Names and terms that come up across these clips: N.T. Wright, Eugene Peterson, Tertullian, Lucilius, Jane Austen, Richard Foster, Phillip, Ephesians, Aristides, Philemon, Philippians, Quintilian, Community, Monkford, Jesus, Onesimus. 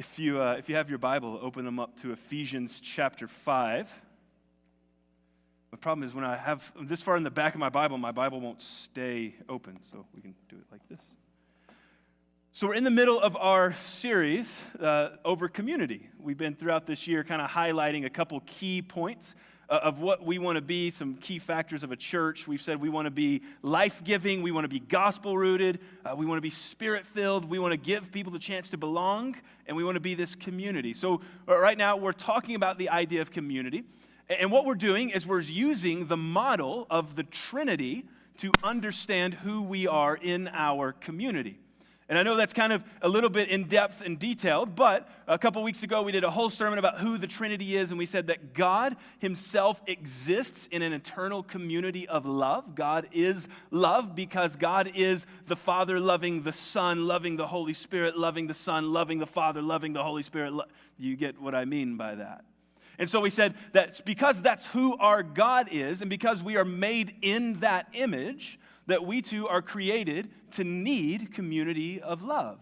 If you have your Bible, open them up to Ephesians chapter 5. The problem is when I have this far in the back of my Bible won't stay open, so we can do it like this. So we're in the middle of our series over community. We've been throughout this year kind of highlighting a couple key points of what we want to be, some key factors of a church. We've said we want to be life-giving, we want to be gospel-rooted, we want to be spirit-filled, we want to give people the chance to belong, and we want to be this community. So right now we're talking about the idea of community, and what we're doing is we're using the model of the Trinity to understand who we are in our community. And I know that's kind of a little bit in-depth and detailed, but a couple weeks ago we did a whole sermon about who the Trinity is, and we said that God himself exists in an eternal community of love. God is love because God is the Father loving the Son, loving the Holy Spirit, loving the Son, loving the Father, loving the Holy Spirit. You get what I mean by that. And so we said that because that's who our God is, and because we are made in that image, that we too are created to need community of love.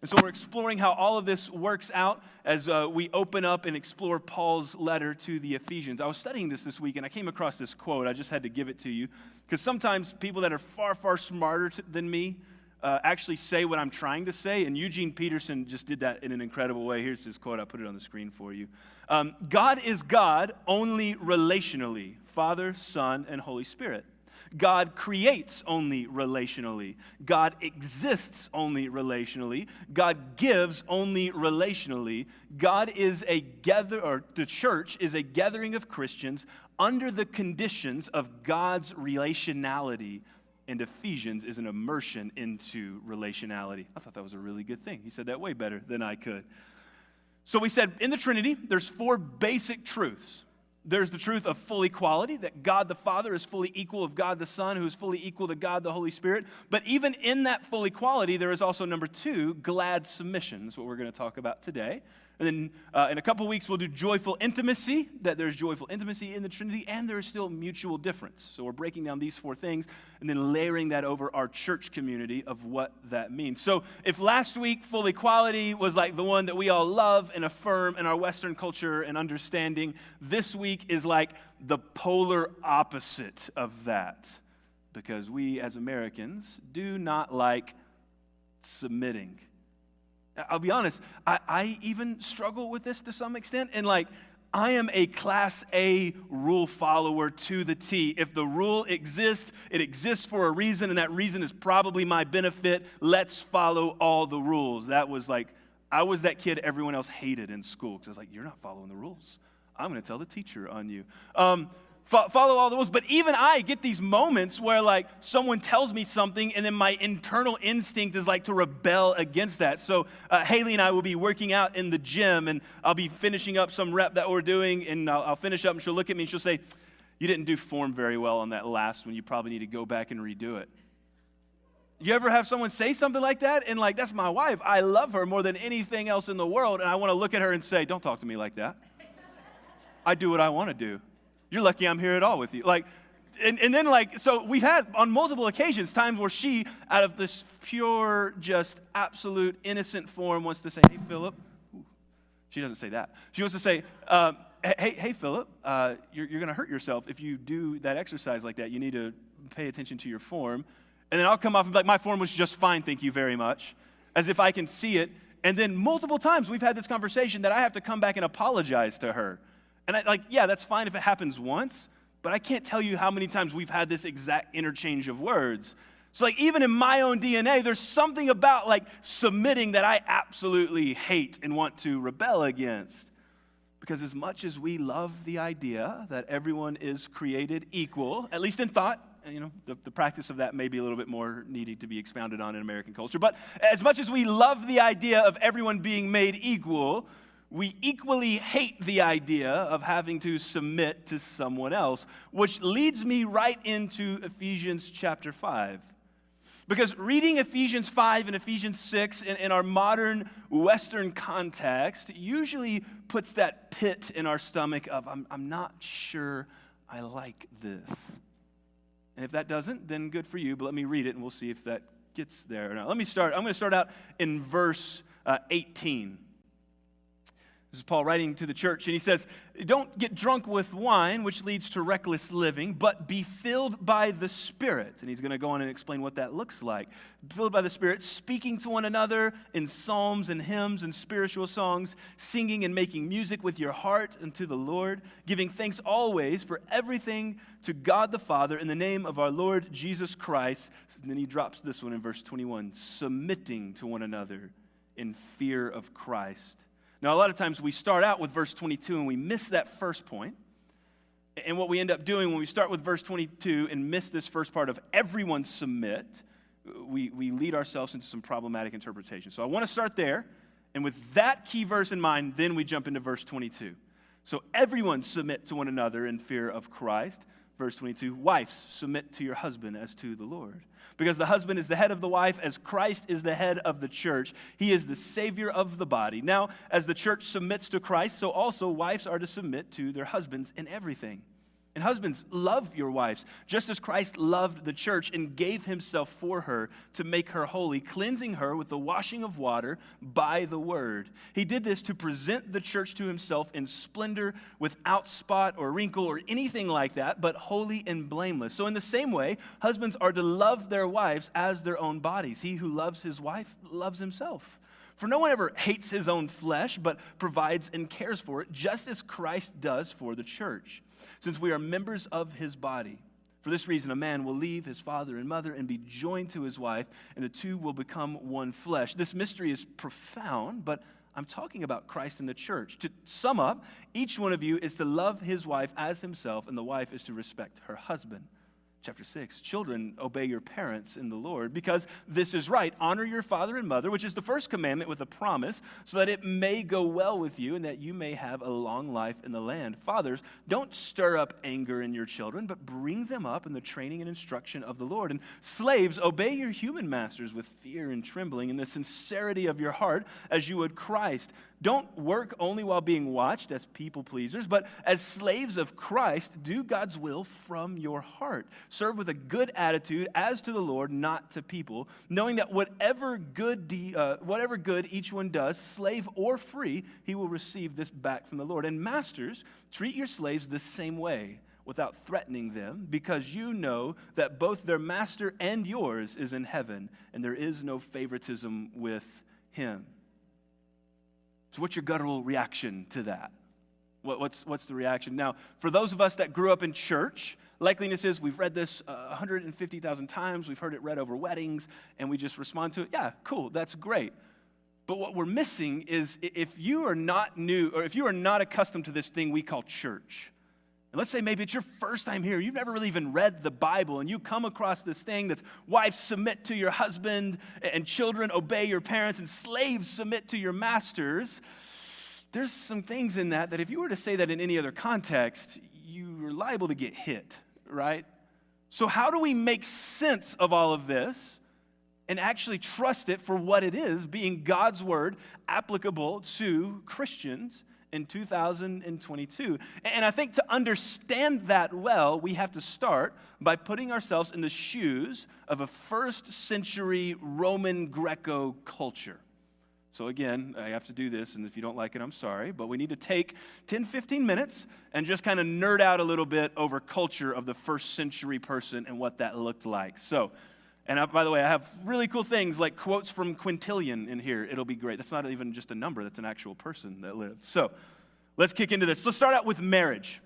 And so we're exploring how all of this works out as we open up and explore Paul's letter to the Ephesians. I was studying this week, and I came across this quote. I just had to give it to you, because sometimes people that are far, far smarter than me actually say what I'm trying to say, and Eugene Peterson just did that in an incredible way. Here's his quote. I put it on the screen for you. God is God only relationally, Father, Son, and Holy Spirit. God creates only relationally. God exists only relationally. God gives only relationally. God is a gather, or the church is a gathering of Christians under the conditions of God's relationality. And Ephesians is an immersion into relationality. I thought that was a really good thing. He said that way better than I could. So we said in the Trinity, there's four basic truths. There's the truth of full equality, that God the Father is fully equal of God the Son, who is fully equal to God the Holy Spirit. But even in that full equality, there is also, number two, glad submission. That's what we're going to talk about today. And then in a couple weeks, we'll do joyful intimacy, that there's joyful intimacy in the Trinity, and there's still mutual difference. So we're breaking down these four things and then layering that over our church community of what that means. So if last week full equality was like the one that we all love and affirm in our Western culture and understanding, this week is like the polar opposite of that, because we as Americans do not like submitting. I'll be honest, I even struggle with this to some extent, and like, I am a class A rule follower to the T. If the rule exists, it exists for a reason, and that reason is probably my benefit. Let's follow all the rules. That was like, I was that kid everyone else hated in school, because I was like, you're not following the rules. I'm going to tell the teacher on you. Follow all the rules. But even I get these moments where like someone tells me something and then my internal instinct is like to rebel against that. So Haley and I will be working out in the gym, and I'll be finishing up some rep that we're doing, and I'll finish up, and she'll look at me and she'll say, you didn't do form very well on that last one. You probably need to go back and redo it. You ever have someone say something like that? And like, that's my wife. I love her more than anything else in the world. And I want to look at her and say, don't talk to me like that. I do what I want to do. You're lucky I'm here at all with you. Like, and then like, so we've had on multiple occasions times where she, out of this pure, just absolute innocent form, wants to say, hey, Phillip. Ooh, she doesn't say that. She wants to say, hey, Phillip, you're going to hurt yourself if you do that exercise like that. You need to pay attention to your form. And then I'll come off and be like, my form was just fine, thank you very much, as if I can see it. And then multiple times we've had this conversation that I have to come back and apologize to her. And I, like, yeah, that's fine if it happens once, but I can't tell you how many times we've had this exact interchange of words. So, like, even in my own DNA, there's something about, like, submitting that I absolutely hate and want to rebel against. Because as much as we love the idea that everyone is created equal, at least in thought, you know, the practice of that may be a little bit more needing to be expounded on in American culture, but as much as we love the idea of everyone being made equal, we equally hate the idea of having to submit to someone else, which leads me right into Ephesians chapter 5. Because reading Ephesians 5 and Ephesians 6 in our modern Western context usually puts that pit in our stomach of, I'm not sure I like this. And if that doesn't, then good for you, but let me read it and we'll see if that gets there or not. I'm going to start out in verse 18. This is Paul writing to the church, and he says, don't get drunk with wine, which leads to reckless living, but be filled by the Spirit. And he's going to go on and explain what that looks like. Filled by the Spirit, speaking to one another in psalms and hymns and spiritual songs, singing and making music with your heart unto the Lord, giving thanks always for everything to God the Father in the name of our Lord Jesus Christ. And then he drops this one in verse 21, submitting to one another in fear of Christ. Now, a lot of times we start out with verse 22 and we miss that first point. And what we end up doing when we start with verse 22 and miss this first part of everyone submit, we lead ourselves into some problematic interpretation. So I want to start there. And with that key verse in mind, then we jump into verse 22. So everyone submit to one another in fear of Christ. Verse 22, wives, submit to your husband as to the Lord. Because the husband is the head of the wife, as Christ is the head of the church. He is the Savior of the body. Now, as the church submits to Christ, so also wives are to submit to their husbands in everything. And husbands, love your wives, just as Christ loved the church and gave himself for her to make her holy, cleansing her with the washing of water by the word. He did this to present the church to himself in splendor, without spot or wrinkle or anything like that, but holy and blameless. So in the same way, husbands are to love their wives as their own bodies. He who loves his wife loves himself. For no one ever hates his own flesh, but provides and cares for it, just as Christ does for the church, since we are members of his body. For this reason, a man will leave his father and mother and be joined to his wife, and the two will become one flesh. This mystery is profound, but I'm talking about Christ and the church. To sum up, each one of you is to love his wife as himself, and the wife is to respect her husband. Chapter 6, children, obey your parents in the Lord, because this is right. Honor your father and mother, which is the first commandment with a promise, so that it may go well with you and that you may have a long life in the land. Fathers, don't stir up anger in your children, but bring them up in the training and instruction of the Lord. And slaves, obey your human masters with fear and trembling in the sincerity of your heart, as you would Christ. Don't work only while being watched as people pleasers, but as slaves of Christ, do God's will from your heart. Serve with a good attitude as to the Lord, not to people, knowing that whatever good each one does, slave or free, he will receive this back from the Lord. And masters, treat your slaves the same way, without threatening them, because you know that both their master and yours is in heaven, and there is no favoritism with him. So what's your guttural reaction to that? What's the reaction? Now, for those of us that grew up in church, likeliness is we've read this 150,000 times, we've heard it read over weddings, and we just respond to it, yeah, cool, that's great. But what we're missing is if you are not new, or if you are not accustomed to this thing we call church, and let's say maybe it's your first time here, you've never really even read the Bible, and you come across this thing that's wives submit to your husband, and children obey your parents, and slaves submit to your masters. There's some things in that if you were to say that in any other context, you were liable to get hit, right? So how do we make sense of all of this and actually trust it for what it is, being God's word applicable to Christians in 2022. And I think to understand that well, we have to start by putting ourselves in the shoes of a first century Roman Greco culture. So again, I have to do this, and if you don't like it, I'm sorry, but we need to take 10, 15 minutes and just kind of nerd out a little bit over culture of the first century person and what that looked like. So, by the way, I have really cool things like quotes from Quintilian in here. It'll be great. That's not even just a number. That's an actual person that lived. So let's kick into this. Let's start out with marriage.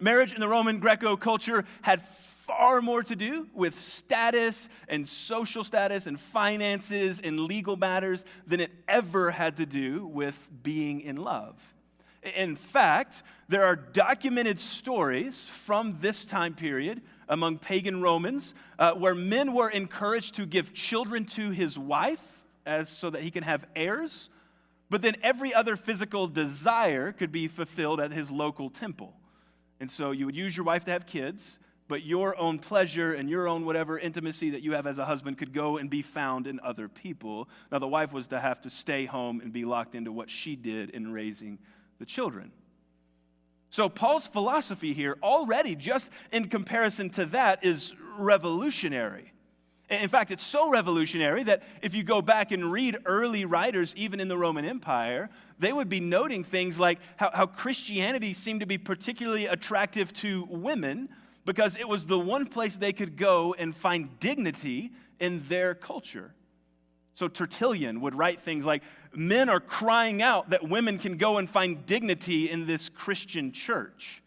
Marriage in the Roman Greco culture had far more to do with status and social status and finances and legal matters than it ever had to do with being in love. In fact, there are documented stories from this time period among pagan Romans where men were encouraged to give children to his wife so that he can have heirs, but then every other physical desire could be fulfilled at his local temple. And so you would use your wife to have kids, but your own pleasure and your own whatever intimacy that you have as a husband could go and be found in other people. Now, the wife was to have to stay home and be locked into what she did in raising the children. So Paul's philosophy here already, just in comparison to that, is revolutionary. In fact, it's so revolutionary that if you go back and read early writers, even in the Roman Empire, they would be noting things like how Christianity seemed to be particularly attractive to women because it was the one place they could go and find dignity in their culture. So Tertullian would write things like, men are crying out that women can go and find dignity in this Christian church.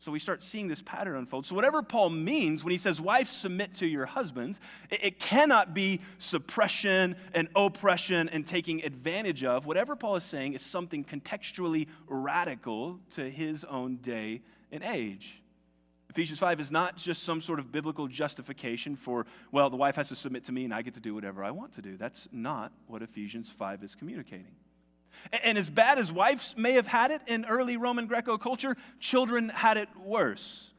So we start seeing this pattern unfold. So whatever Paul means when he says, wives, submit to your husbands, it cannot be suppression and oppression and taking advantage of. Whatever Paul is saying is something contextually radical to his own day and age. Ephesians 5 is not just some sort of biblical justification for, well, the wife has to submit to me and I get to do whatever I want to do. That's not what Ephesians 5 is communicating. And as bad as wives may have had it in early Roman Greco culture, children had it worse.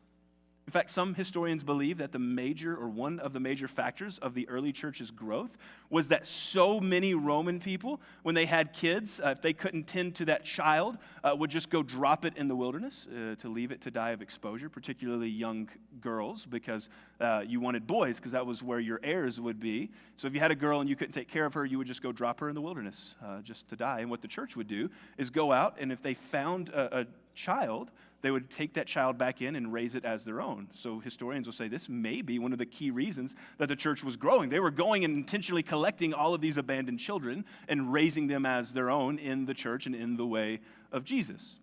In fact, some historians believe that one of the major factors of the early church's growth was that so many Roman people, when they had kids, if they couldn't tend to that child, would just go drop it in the wilderness to leave it to die of exposure, particularly young girls, because you wanted boys, because that was where your heirs would be. So if you had a girl and you couldn't take care of her, you would just go drop her in the wilderness just to die. And what the church would do is go out, and if they found a child, they would take that child back in and raise it as their own. So historians will say this may be one of the key reasons that the church was growing. They were going and intentionally collecting all of these abandoned children and raising them as their own in the church and in the way of Jesus.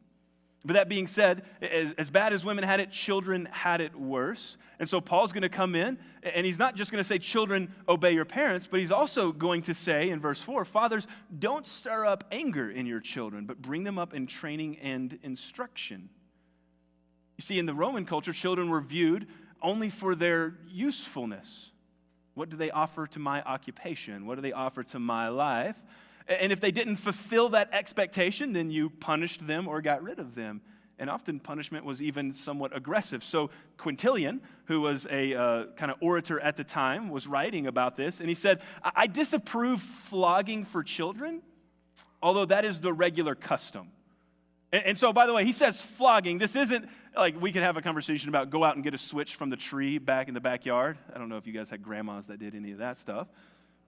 But that being said, as bad as women had it, children had it worse. And so Paul's going to come in, and he's not just going to say, children, obey your parents, but he's also going to say in verse 4, fathers, don't stir up anger in your children, but bring them up in training and instruction. You see, in the Roman culture, children were viewed only for their usefulness. What do they offer to my occupation? What do they offer to my life? And if they didn't fulfill that expectation, then you punished them or got rid of them. And often punishment was even somewhat aggressive. So Quintilian, who was a kind of orator at the time, was writing about this. And he said, I disapprove flogging for children, although that is the regular custom. And so, by the way, he says flogging. This isn't like we could have a conversation about go out and get a switch from the tree back in the backyard. I don't know if you guys had grandmas that did any of that stuff.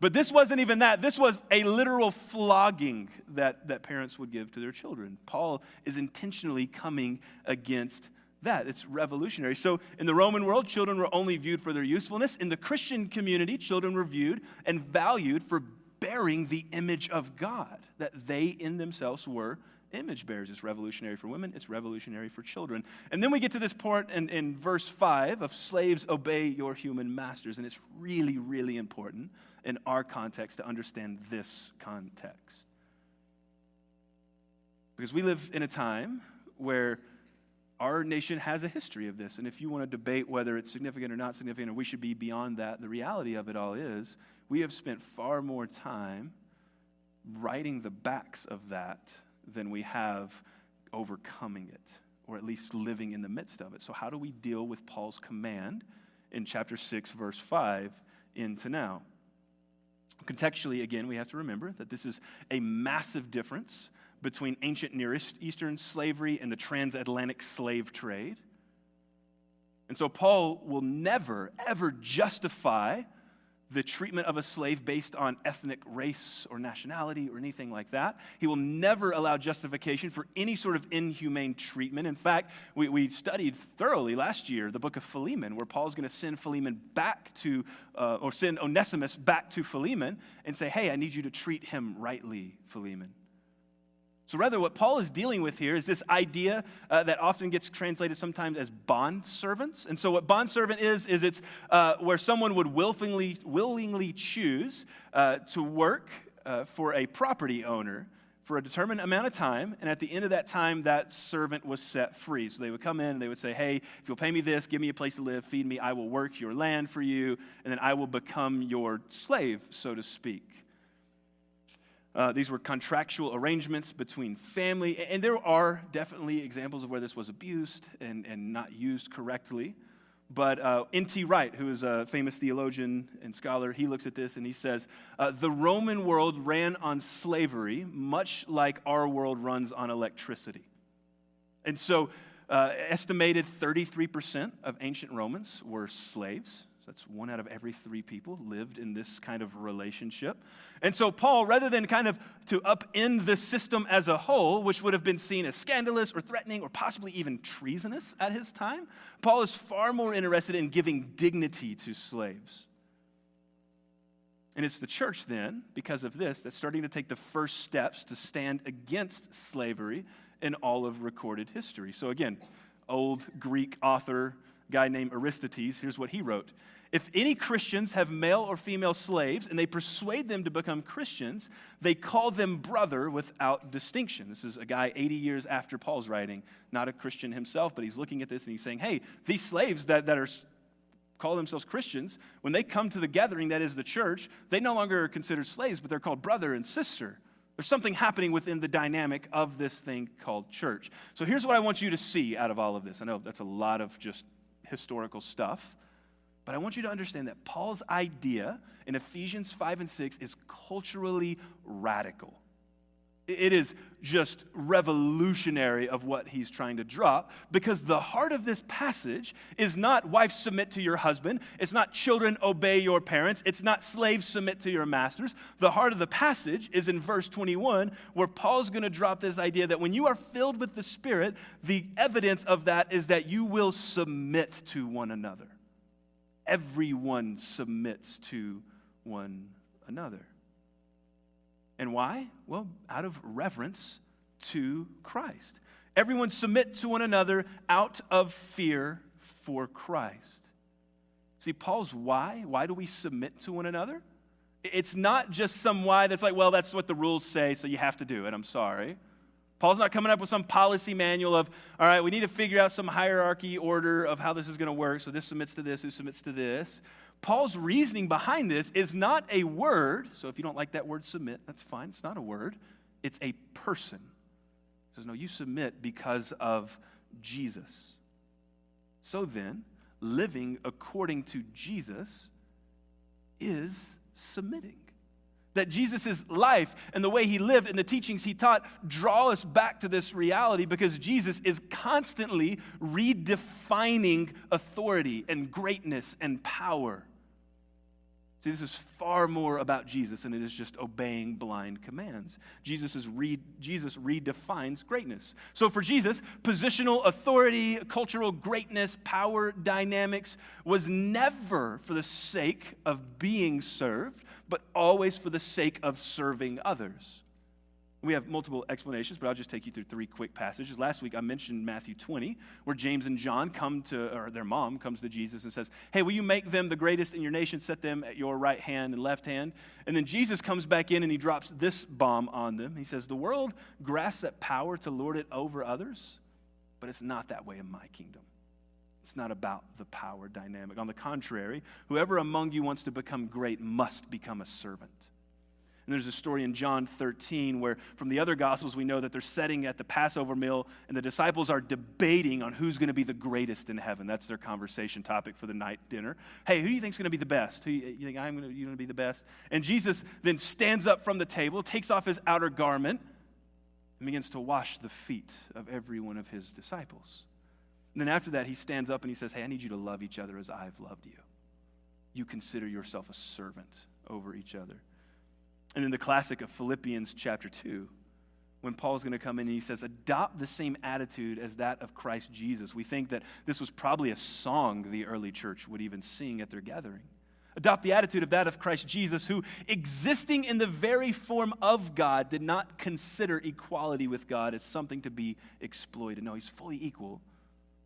But this wasn't even that. This was a literal flogging that parents would give to their children. Paul is intentionally coming against that. It's revolutionary. So in the Roman world, children were only viewed for their usefulness. In the Christian community, children were viewed and valued for bearing the image of God, that they in themselves were image bearers. It's revolutionary for women. It's revolutionary for children. And then we get to this part in verse 5 of slaves, obey your human masters. And it's really, really important in our context to understand this context. Because we live in a time where our nation has a history of this. And if you want to debate whether it's significant or not significant, or we should be beyond that, the reality of it all is we have spent far more time writing the backs of that than we have overcoming it, or at least living in the midst of it. So how do we deal with Paul's command in chapter 6, verse 5, into now? Contextually, again, we have to remember that this is a massive difference between ancient Near Eastern slavery and the transatlantic slave trade. And so Paul will never, ever justify the treatment of a slave based on ethnic race or nationality or anything like that. He will never allow justification for any sort of inhumane treatment. In fact, we studied thoroughly last year the book of Philemon, where Paul's going to send Philemon back to, or send Onesimus back to Philemon and say, hey, I need you to treat him rightly, Philemon. So rather, what Paul is dealing with here is this idea that often gets translated sometimes as bondservants. And so what bondservant is it's where someone would willingly choose to work for a property owner for a determined amount of time, and at the end of that time, that servant was set free. So they would come in, and they would say, hey, if you'll pay me this, give me a place to live, feed me, I will work your land for you, and then I will become your slave, so to speak. These were contractual arrangements between family, and there are definitely examples of where this was abused and not used correctly. But N.T. Wright, who is a famous theologian and scholar, he looks at this and he says, the Roman world ran on slavery much like our world runs on electricity. And so estimated 33% of ancient Romans were slaves. That's one out of every three people lived in this kind of relationship. And so Paul, rather than kind of to upend the system as a whole, which would have been seen as scandalous or threatening or possibly even treasonous at his time, Paul is far more interested in giving dignity to slaves. And it's the church then, because of this, that's starting to take the first steps to stand against slavery in all of recorded history. So again, old Greek author, guy named Aristides, here's what he wrote. If any Christians have male or female slaves and they persuade them to become Christians, they call them brother without distinction. This is a guy 80 years after Paul's writing, not a Christian himself, but he's looking at this and he's saying, hey, these slaves that are call themselves Christians, when they come to the gathering that is the church, they no longer are considered slaves, but they're called brother and sister. There's something happening within the dynamic of this thing called church. So here's what I want you to see out of all of this. I know that's a lot of just historical stuff, but I want you to understand that Paul's idea in Ephesians 5 and 6 is culturally radical. It is just revolutionary of what he's trying to drop, because the heart of this passage is not wives submit to your husband, it's not children obey your parents, it's not slaves submit to your masters. The heart of the passage is in verse 21, where Paul's going to drop this idea that when you are filled with the Spirit, the evidence of that is that you will submit to one another. Everyone submits to one another. And why? Well, out of reverence to Christ. Everyone submit to one another out of fear for Christ. See, Paul's why do we submit to one another? It's not just some why that's like, well, that's what the rules say, so you have to do it, I'm sorry. Paul's not coming up with some policy manual of, all right, we need to figure out some hierarchy order of how this is going to work, so this submits to this, who submits to this. Paul's reasoning behind this is not a word, so if you don't like that word submit, that's fine, it's not a word, it's a person. He says, no, you submit because of Jesus. So then, living according to Jesus is submitting. That Jesus' life and the way he lived and the teachings he taught draw us back to this reality, because Jesus is constantly redefining authority and greatness and power. See, this is far more about Jesus than it is just obeying blind commands. Jesus redefines greatness. So for Jesus, positional authority, cultural greatness, power dynamics was never for the sake of being served, but always for the sake of serving others. We have multiple explanations, but I'll just take you through three quick passages. Last week I mentioned Matthew 20, where James and John their mom comes to Jesus and says, hey, will you make them the greatest in your nation? Set them at your right hand and left hand. And then Jesus comes back in and he drops this bomb on them. He says, the world grasps at power to lord it over others, but it's not that way in my kingdom. It's not about the power dynamic. On the contrary, whoever among you wants to become great must become a servant. And there's a story in John 13 where from the other Gospels we know that they're sitting at the Passover meal and the disciples are debating on who's going to be the greatest in heaven. That's their conversation topic for the night dinner. Hey, who do you think is going to be the best? Who you think you're going to be the best? And Jesus then stands up from the table, takes off his outer garment, and begins to wash the feet of every one of his disciples. And then after that, he stands up and he says, hey, I need you to love each other as I've loved you. You consider yourself a servant over each other. And then the classic of Philippians chapter 2, when Paul's going to come in and he says, adopt the same attitude as that of Christ Jesus. We think that this was probably a song the early church would even sing at their gathering. Adopt the attitude of that of Christ Jesus, who, existing in the very form of God, did not consider equality with God as something to be exploited. No, he's fully equal.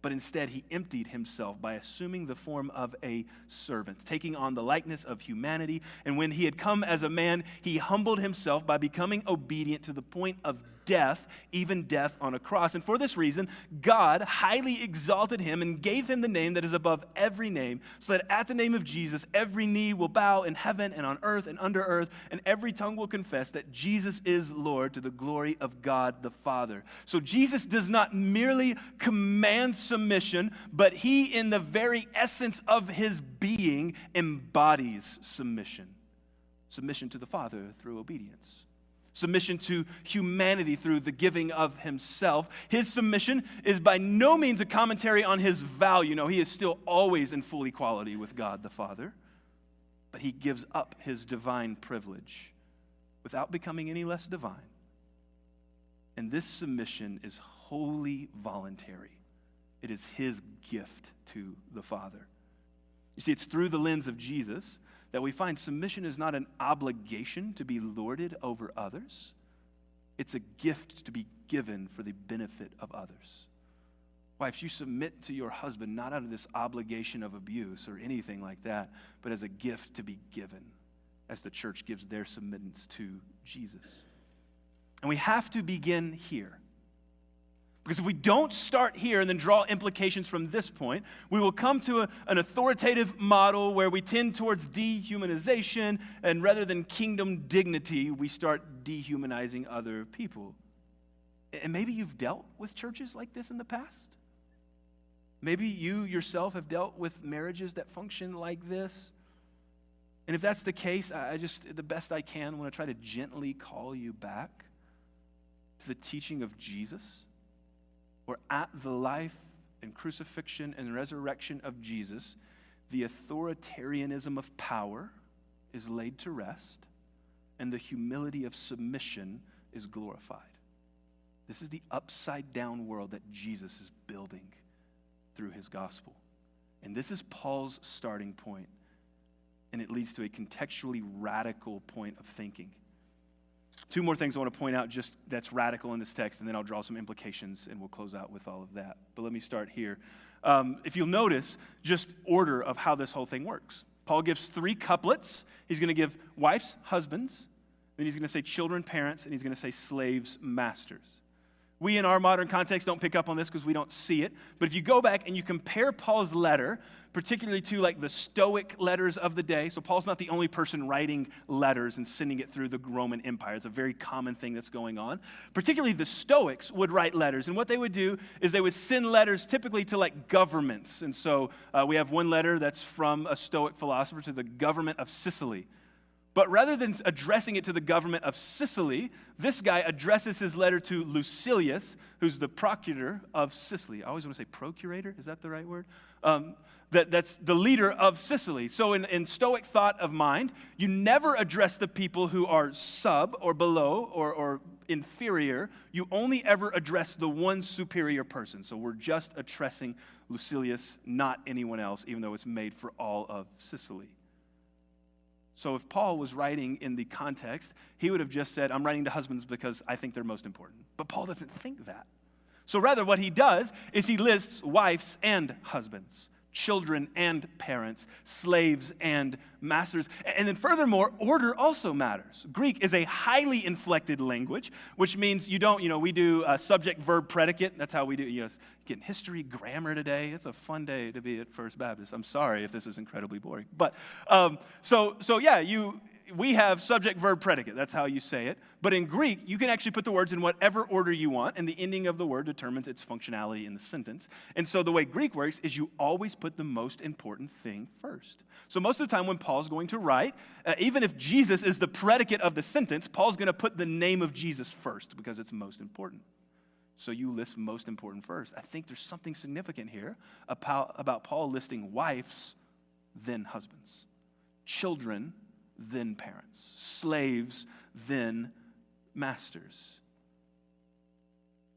But instead, he emptied himself by assuming the form of a servant, taking on the likeness of humanity. And when he had come as a man, he humbled himself by becoming obedient to the point of death, even death on a cross. And for this reason, God highly exalted him and gave him the name that is above every name, so that at the name of Jesus, every knee will bow in heaven and on earth and under earth, and every tongue will confess that Jesus is Lord, to the glory of God the Father. So Jesus does not merely command submission, but he, in the very essence of his being, embodies submission. Submission to the Father through obedience. submission to humanity through the giving of himself. His submission is by no means a commentary on his value. No, he is still always in full equality with God the Father, but he gives up his divine privilege without becoming any less divine. And this submission is wholly voluntary. It is his gift to the Father. You see, it's through the lens of Jesus that we find submission is not an obligation to be lorded over others. It's a gift to be given for the benefit of others. Wives, you submit to your husband not out of this obligation of abuse or anything like that, but as a gift to be given, as the church gives their submittance to Jesus. And we have to begin here. Because if we don't start here and then draw implications from this point, we will come to an authoritative model where we tend towards dehumanization, and rather than kingdom dignity, we start dehumanizing other people. And maybe you've dealt with churches like this in the past. Maybe you yourself have dealt with marriages that function like this. And if that's the case, I just, the best I can, want to try to gently call you back to the teaching of Jesus. Or at the life and crucifixion and resurrection of Jesus, the authoritarianism of power is laid to rest, and the humility of submission is glorified. This is the upside-down world that Jesus is building through his gospel. And this is Paul's starting point, and it leads to a contextually radical point of thinking. Two more things I want to point out just that's radical in this text, and then I'll draw some implications, and we'll close out with all of that. But let me start here. If you'll notice, just order of how this whole thing works. Paul gives three couplets. He's going to give wives, husbands, then he's going to say children, parents, and he's going to say slaves, masters. We in our modern context don't pick up on this because we don't see it. But if you go back and you compare Paul's letter, particularly to like the Stoic letters of the day. So Paul's not the only person writing letters and sending it through the Roman Empire. It's a very common thing that's going on. Particularly the Stoics would write letters. And what they would do is they would send letters typically to like governments. And so we have one letter that's from a Stoic philosopher to the government of Sicily. But rather than addressing it to the government of Sicily, this guy addresses his letter to Lucilius, who's the procurator of Sicily. I always want to say procurator. Is that the right word? That's the leader of Sicily. So in Stoic thought of mind, you never address the people who are sub or below or inferior. You only ever address the one superior person. So we're just addressing Lucilius, not anyone else, even though it's made for all of Sicily. So if Paul was writing in the context, he would have just said, I'm writing to husbands because I think they're most important. But Paul doesn't think that. So rather what he does is he lists wives and husbands, children and parents, slaves and masters. And then furthermore, order also matters. Greek is a highly inflected language, which means you don't, we do subject, verb, predicate. That's how we do, getting history, grammar today. It's a fun day to be at First Baptist. I'm sorry if this is incredibly boring. But we have subject, verb, predicate. That's how you say it. But in Greek, you can actually put the words in whatever order you want, and the ending of the word determines its functionality in the sentence. And so the way Greek works is you always put the most important thing first. So most of the time when Paul's going to write, even if Jesus is the predicate of the sentence, Paul's going to put the name of Jesus first because it's most important. So you list most important first. I think there's something significant here about Paul listing wives, then husbands, children, then parents, slaves, then masters.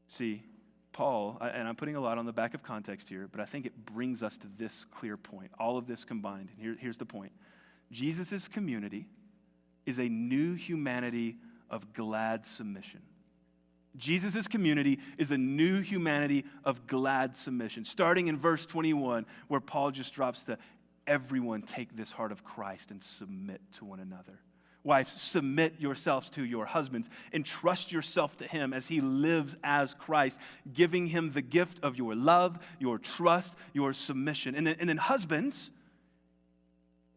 See, Paul, and I'm putting a lot on the back of context here, but I think it brings us to this clear point, all of this combined. And here's the point. Jesus' community is a new humanity of glad submission. Jesus' community is a new humanity of glad submission, starting in verse 21, where Paul just drops the everyone take this heart of Christ and submit to one another. Wives, submit yourselves to your husbands. Entrust yourself to him as he lives as Christ, giving him the gift of your love, your trust, your submission. And then husbands,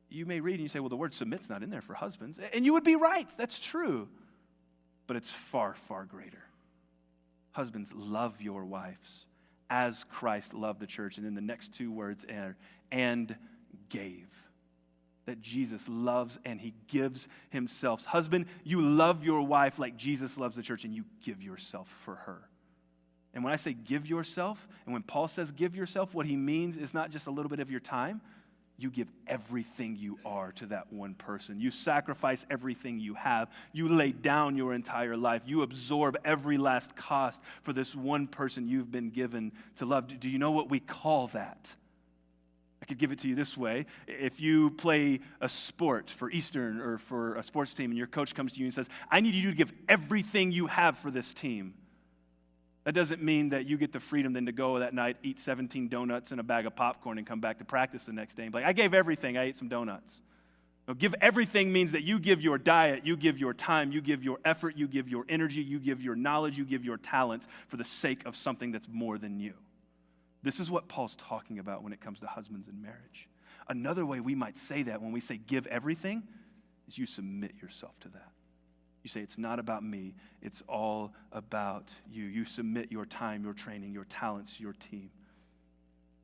you may read and you say, well, the word submit's not in there for husbands. And you would be right. That's true. But it's far, far greater. Husbands, love your wives as Christ loved the church. And then the next two words are, and gave. that Jesus loves and he gives himself. Husband, you love your wife like Jesus loves the church, and you give yourself for her. And when I say give yourself, and when Paul says give yourself, what he means is not just a little bit of your time. You give everything you are to that one person. You sacrifice everything you have. You lay down your entire life. You absorb every last cost for this one person you've been given to love. Do you know what we call that? I could give it to you this way. If you play a sport for Eastern or for a sports team and your coach comes to you and says, I need you to give everything you have for this team. That doesn't mean that you get the freedom then to go that night, eat 17 donuts and a bag of popcorn and come back to practice the next day. And be like, I gave everything. I ate some donuts. No, give everything means that you give your diet, you give your time, you give your effort, you give your energy, you give your knowledge, you give your talents for the sake of something that's more than you. This is what Paul's talking about when it comes to husbands and marriage. Another way we might say that when we say give everything is you submit yourself to that. You say, it's not about me, it's all about you. You submit your time, your training, your talents, your team.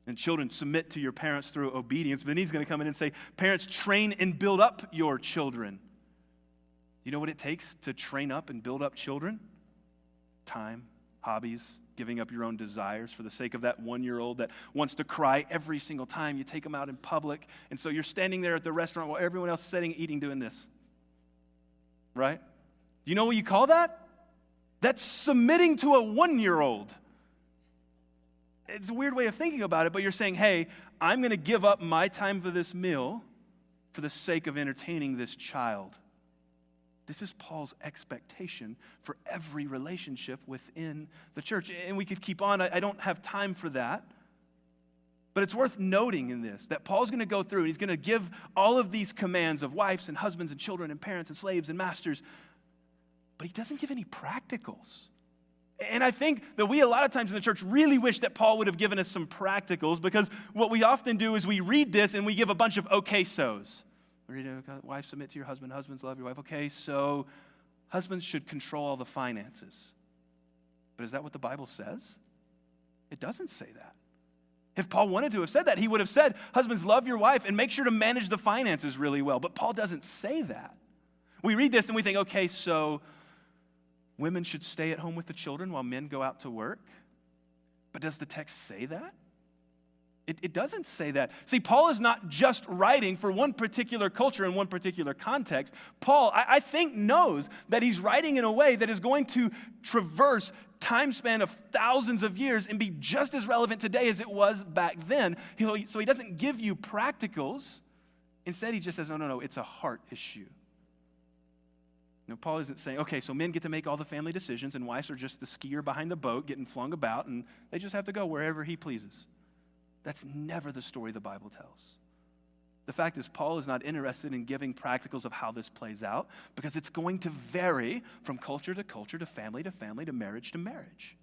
And children, submit to your parents through obedience. But then he's going to come in and say, parents, train and build up your children. You know what it takes to train up and build up children? Time, hobbies, giving up your own desires for the sake of that one-year-old that wants to cry every single time you take them out in public. And so you're standing there at the restaurant while everyone else is sitting, eating, doing this. Right? Do you know what you call that? That's submitting to a one-year-old. It's a weird way of thinking about it, but you're saying, hey, I'm going to give up my time for this meal for the sake of entertaining this child. This is Paul's expectation for every relationship within the church. And we could keep on. I don't have time for that. But it's worth noting in this that Paul's going to go through and he's going to give all of these commands of wives and husbands and children and parents and slaves and masters, but he doesn't give any practicals. And I think that we a lot of times in the church really wish that Paul would have given us some practicals, because what we often do is we read this and we give a bunch of okay-sos. We read, wife, submit to your husband. Husbands, love your wife. Okay, so husbands should control all the finances. But is that what the Bible says? It doesn't say that. If Paul wanted to have said that, he would have said, husbands, love your wife and make sure to manage the finances really well. But Paul doesn't say that. We read this and we think, okay, so women should stay at home with the children while men go out to work. But does the text say that? It doesn't say that. See, Paul is not just writing for one particular culture in one particular context. Paul, I think, knows that he's writing in a way that is going to traverse time span of thousands of years and be just as relevant today as it was back then. So he doesn't give you practicals. Instead, he just says, no, it's a heart issue. No, Paul isn't saying, okay, so men get to make all the family decisions and wives are just the skier behind the boat getting flung about and they just have to go wherever he pleases. That's never the story the Bible tells. The fact is, Paul is not interested in giving practicals of how this plays out, because it's going to vary from culture to culture, to family to family, to marriage to marriage.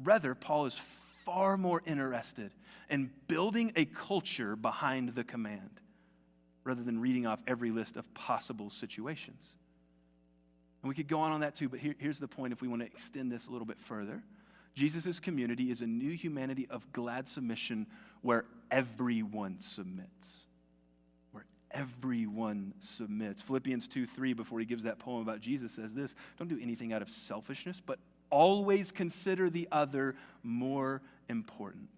Rather, Paul is far more interested in building a culture behind the command rather than reading off every list of possible situations. And we could go on that too, but here's the point if we want to extend this a little bit further. Jesus' community is a new humanity of glad submission where everyone submits. Where everyone submits. Philippians 2:3, before he gives that poem about Jesus, says this, don't do anything out of selfishness, but always consider the other more important.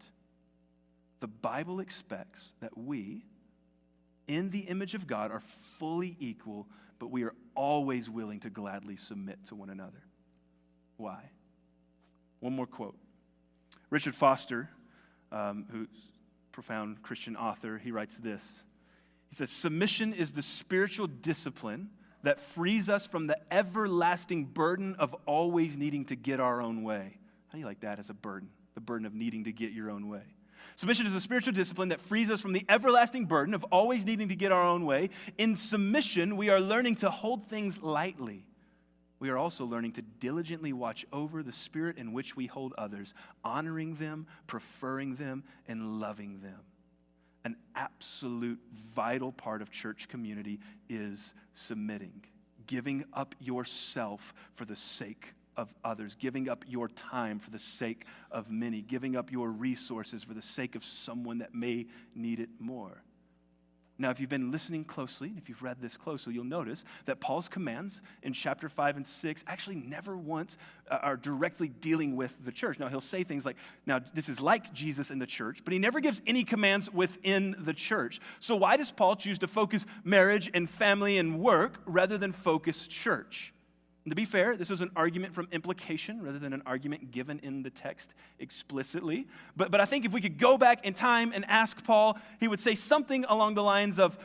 The Bible expects that we, in the image of God, are fully equal, but we are always willing to gladly submit to one another. Why? One more quote. Richard Foster, who's a profound Christian author, he writes this. He says, submission is the spiritual discipline that frees us from the everlasting burden of always needing to get our own way. How do you like that as a burden? The burden of needing to get your own way. Submission is a spiritual discipline that frees us from the everlasting burden of always needing to get our own way. In submission, we are learning to hold things lightly. We are also learning to diligently watch over the spirit in which we hold others, honoring them, preferring them, and loving them. An absolute vital part of church community is submitting, giving up yourself for the sake of others, giving up your time for the sake of many, giving up your resources for the sake of someone that may need it more. Now, if you've been listening closely, and if you've read this closely, you'll notice that Paul's commands in chapter 5 and 6 actually never once are directly dealing with the church. Now, he'll say things like, now, this is like Jesus and the church, but he never gives any commands within the church. So why does Paul choose to focus marriage and family and work rather than focus church? And to be fair, this is an argument from implication rather than an argument given in the text explicitly. But I think if we could go back in time and ask Paul, he would say something along the lines of,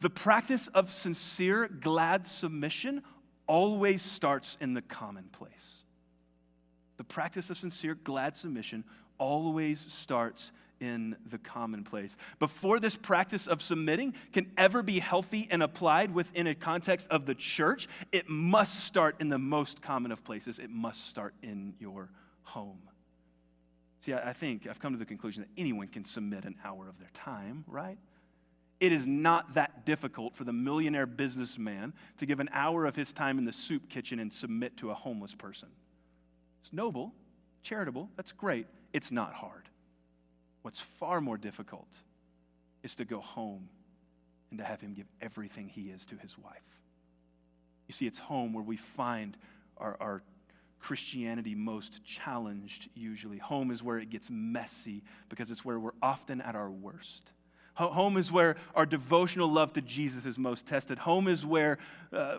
the practice of sincere, glad submission always starts in the commonplace. The practice of sincere, glad submission always starts in the commonplace. Before this practice of submitting can ever be healthy and applied within a context of the church, it must start in the most common of places. It must start in your home. See, I think I've come to the conclusion that anyone can submit an hour of their time, right? It is not that difficult for the millionaire businessman to give an hour of his time in the soup kitchen and submit to a homeless person. It's noble, charitable, that's great. It's not hard. What's far more difficult is to go home and to have him give everything he is to his wife. You see, it's home where we find our Christianity most challenged usually. Home is where it gets messy because it's where we're often at our worst. Home is where our devotional love to Jesus is most tested. Home is where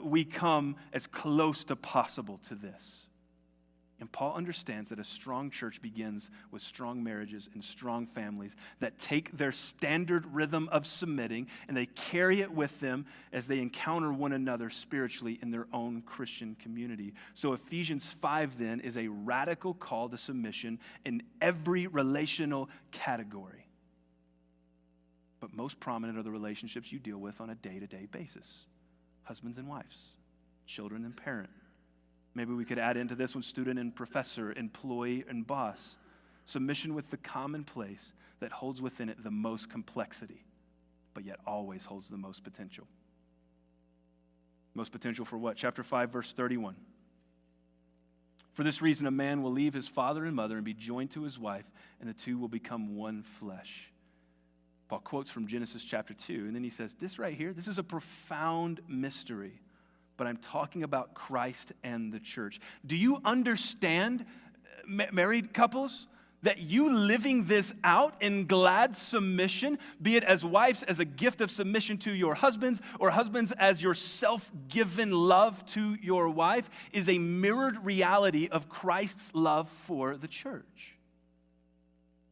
we come as close to possible to this. And Paul understands that a strong church begins with strong marriages and strong families that take their standard rhythm of submitting and they carry it with them as they encounter one another spiritually in their own Christian community. So Ephesians 5 then is a radical call to submission in every relational category. But most prominent are the relationships you deal with on a day-to-day basis. Husbands and wives, children and parents. Maybe we could add into this one student and professor, employee and boss. Submission with the commonplace that holds within it the most complexity, but yet always holds the most potential. Most potential for what? Chapter 5, verse 31. For this reason, a man will leave his father and mother and be joined to his wife, and the two will become one flesh. Paul quotes from Genesis chapter 2, and then he says, this right here, this is a profound mystery. But I'm talking about Christ and the church. Do you understand, married couples, that you living this out in glad submission, be it as wives as a gift of submission to your husbands, or husbands as your self-given love to your wife, is a mirrored reality of Christ's love for the church?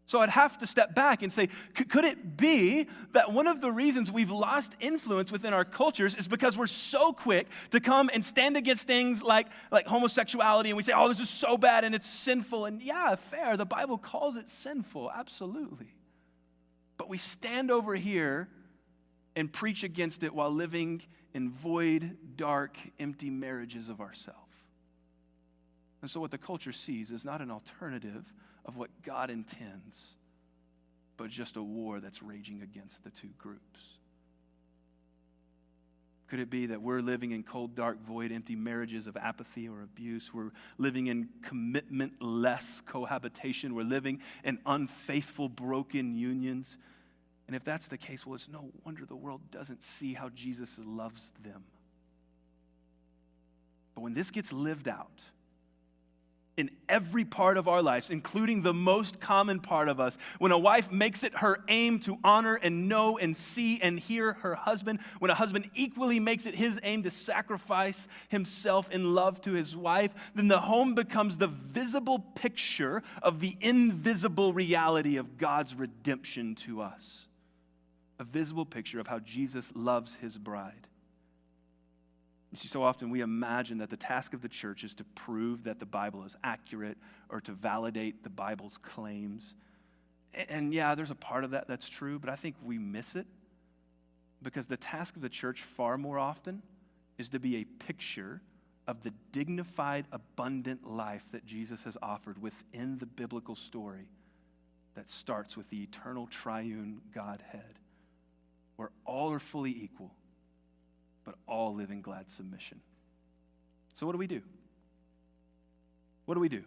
So I'd have to step back and say, could it be that one of the reasons we've lost influence within our cultures is because we're so quick to come and stand against things like homosexuality, and we say, oh, this is so bad and it's sinful. And yeah, fair, the Bible calls it sinful, absolutely. But we stand over here and preach against it while living in void, dark, empty marriages of ourselves. And so what the culture sees is not an alternative of what God intends, but just a war that's raging against the two groups. Could it be that we're living in cold, dark, void, empty marriages of apathy or abuse? We're living in commitment-less cohabitation. We're living in unfaithful, broken unions. And if that's the case, well, it's no wonder the world doesn't see how Jesus loves them. But when this gets lived out, in every part of our lives, including the most common part of us, when a wife makes it her aim to honor and know and see and hear her husband, when a husband equally makes it his aim to sacrifice himself in love to his wife, then the home becomes the visible picture of the invisible reality of God's redemption to us. A visible picture of how Jesus loves his bride. You see, so often we imagine that the task of the church is to prove that the Bible is accurate or to validate the Bible's claims. And yeah, there's a part of that that's true, but I think we miss it because the task of the church far more often is to be a picture of the dignified, abundant life that Jesus has offered within the biblical story that starts with the eternal triune Godhead, where all are fully equal, but all live in glad submission. So what do we do? What do we do?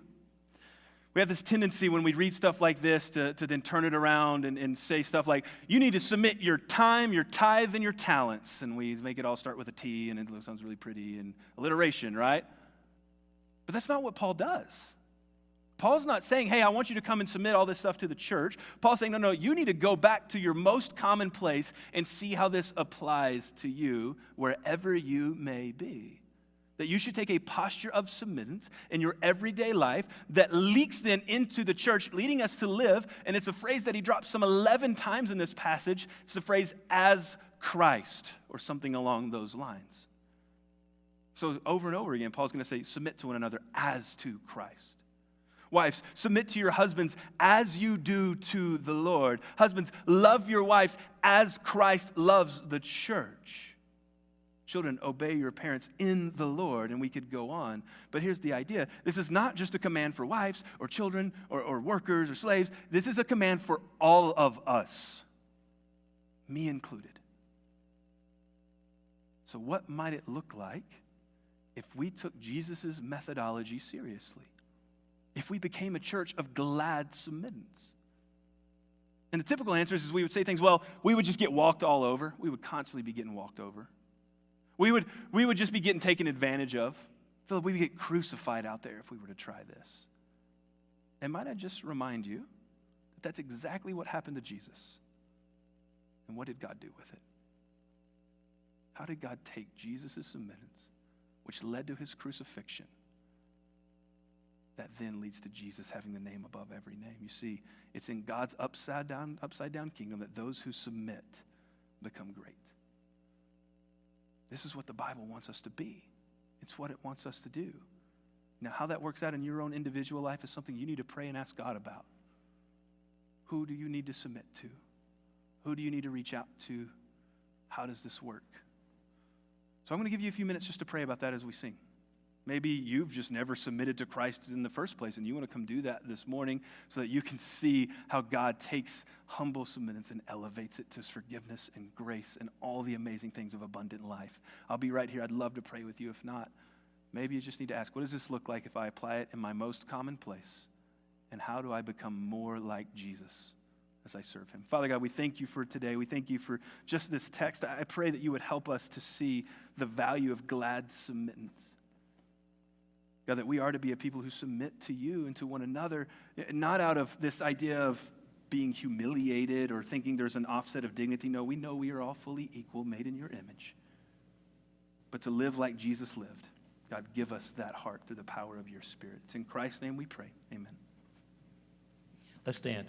We have this tendency when we read stuff like this to then turn it around and say stuff like, you need to submit your time, your tithe, and your talents. And we make it all start with a T, and it sounds really pretty, and alliteration, right? But that's not what Paul does. Paul's not saying, hey, I want you to come and submit all this stuff to the church. Paul's saying, no, you need to go back to your most common place and see how this applies to you wherever you may be. That you should take a posture of submittance in your everyday life that leaks then into the church, leading us to live. And it's a phrase that he drops some 11 times in this passage. It's the phrase, as Christ, or something along those lines. So over and over again, Paul's going to say, submit to one another as to Christ. Wives, submit to your husbands as you do to the Lord. Husbands, love your wives as Christ loves the church. Children, obey your parents in the Lord, and we could go on. But here's the idea. This is not just a command for wives or children or workers or slaves. This is a command for all of us, me included. So what might it look like if we took Jesus' methodology seriously? If we became a church of glad submittance? And the typical answer is we would say things, well, we would just get walked all over. We would constantly be getting walked over. We would just be getting taken advantage of. Philip, we would get crucified out there if we were to try this. And might I just remind you that that's exactly what happened to Jesus. And what did God do with it? How did God take Jesus' submittance, which led to his crucifixion, that then leads to Jesus having the name above every name? You see, it's in God's upside down kingdom that those who submit become great. This is what the Bible wants us to be. It's what it wants us to do. Now, how that works out in your own individual life is something you need to pray and ask God about. Who do you need to submit to? Who do you need to reach out to? How does this work? So I'm going to give you a few minutes just to pray about that as we sing. Maybe you've just never submitted to Christ in the first place, and you want to come do that this morning so that you can see how God takes humble submittance and elevates it to forgiveness and grace and all the amazing things of abundant life. I'll be right here. I'd love to pray with you. If not, maybe you just need to ask, what does this look like if I apply it in my most common place? And how do I become more like Jesus as I serve him? Father God, we thank you for today. We thank you for just this text. I pray that you would help us to see the value of glad submittance. God, that we are to be a people who submit to you and to one another, not out of this idea of being humiliated or thinking there's an offset of dignity. No, we know we are all fully equal, made in your image. But to live like Jesus lived, God, give us that heart through the power of your Spirit. It's in Christ's name we pray. Amen. Let's stand.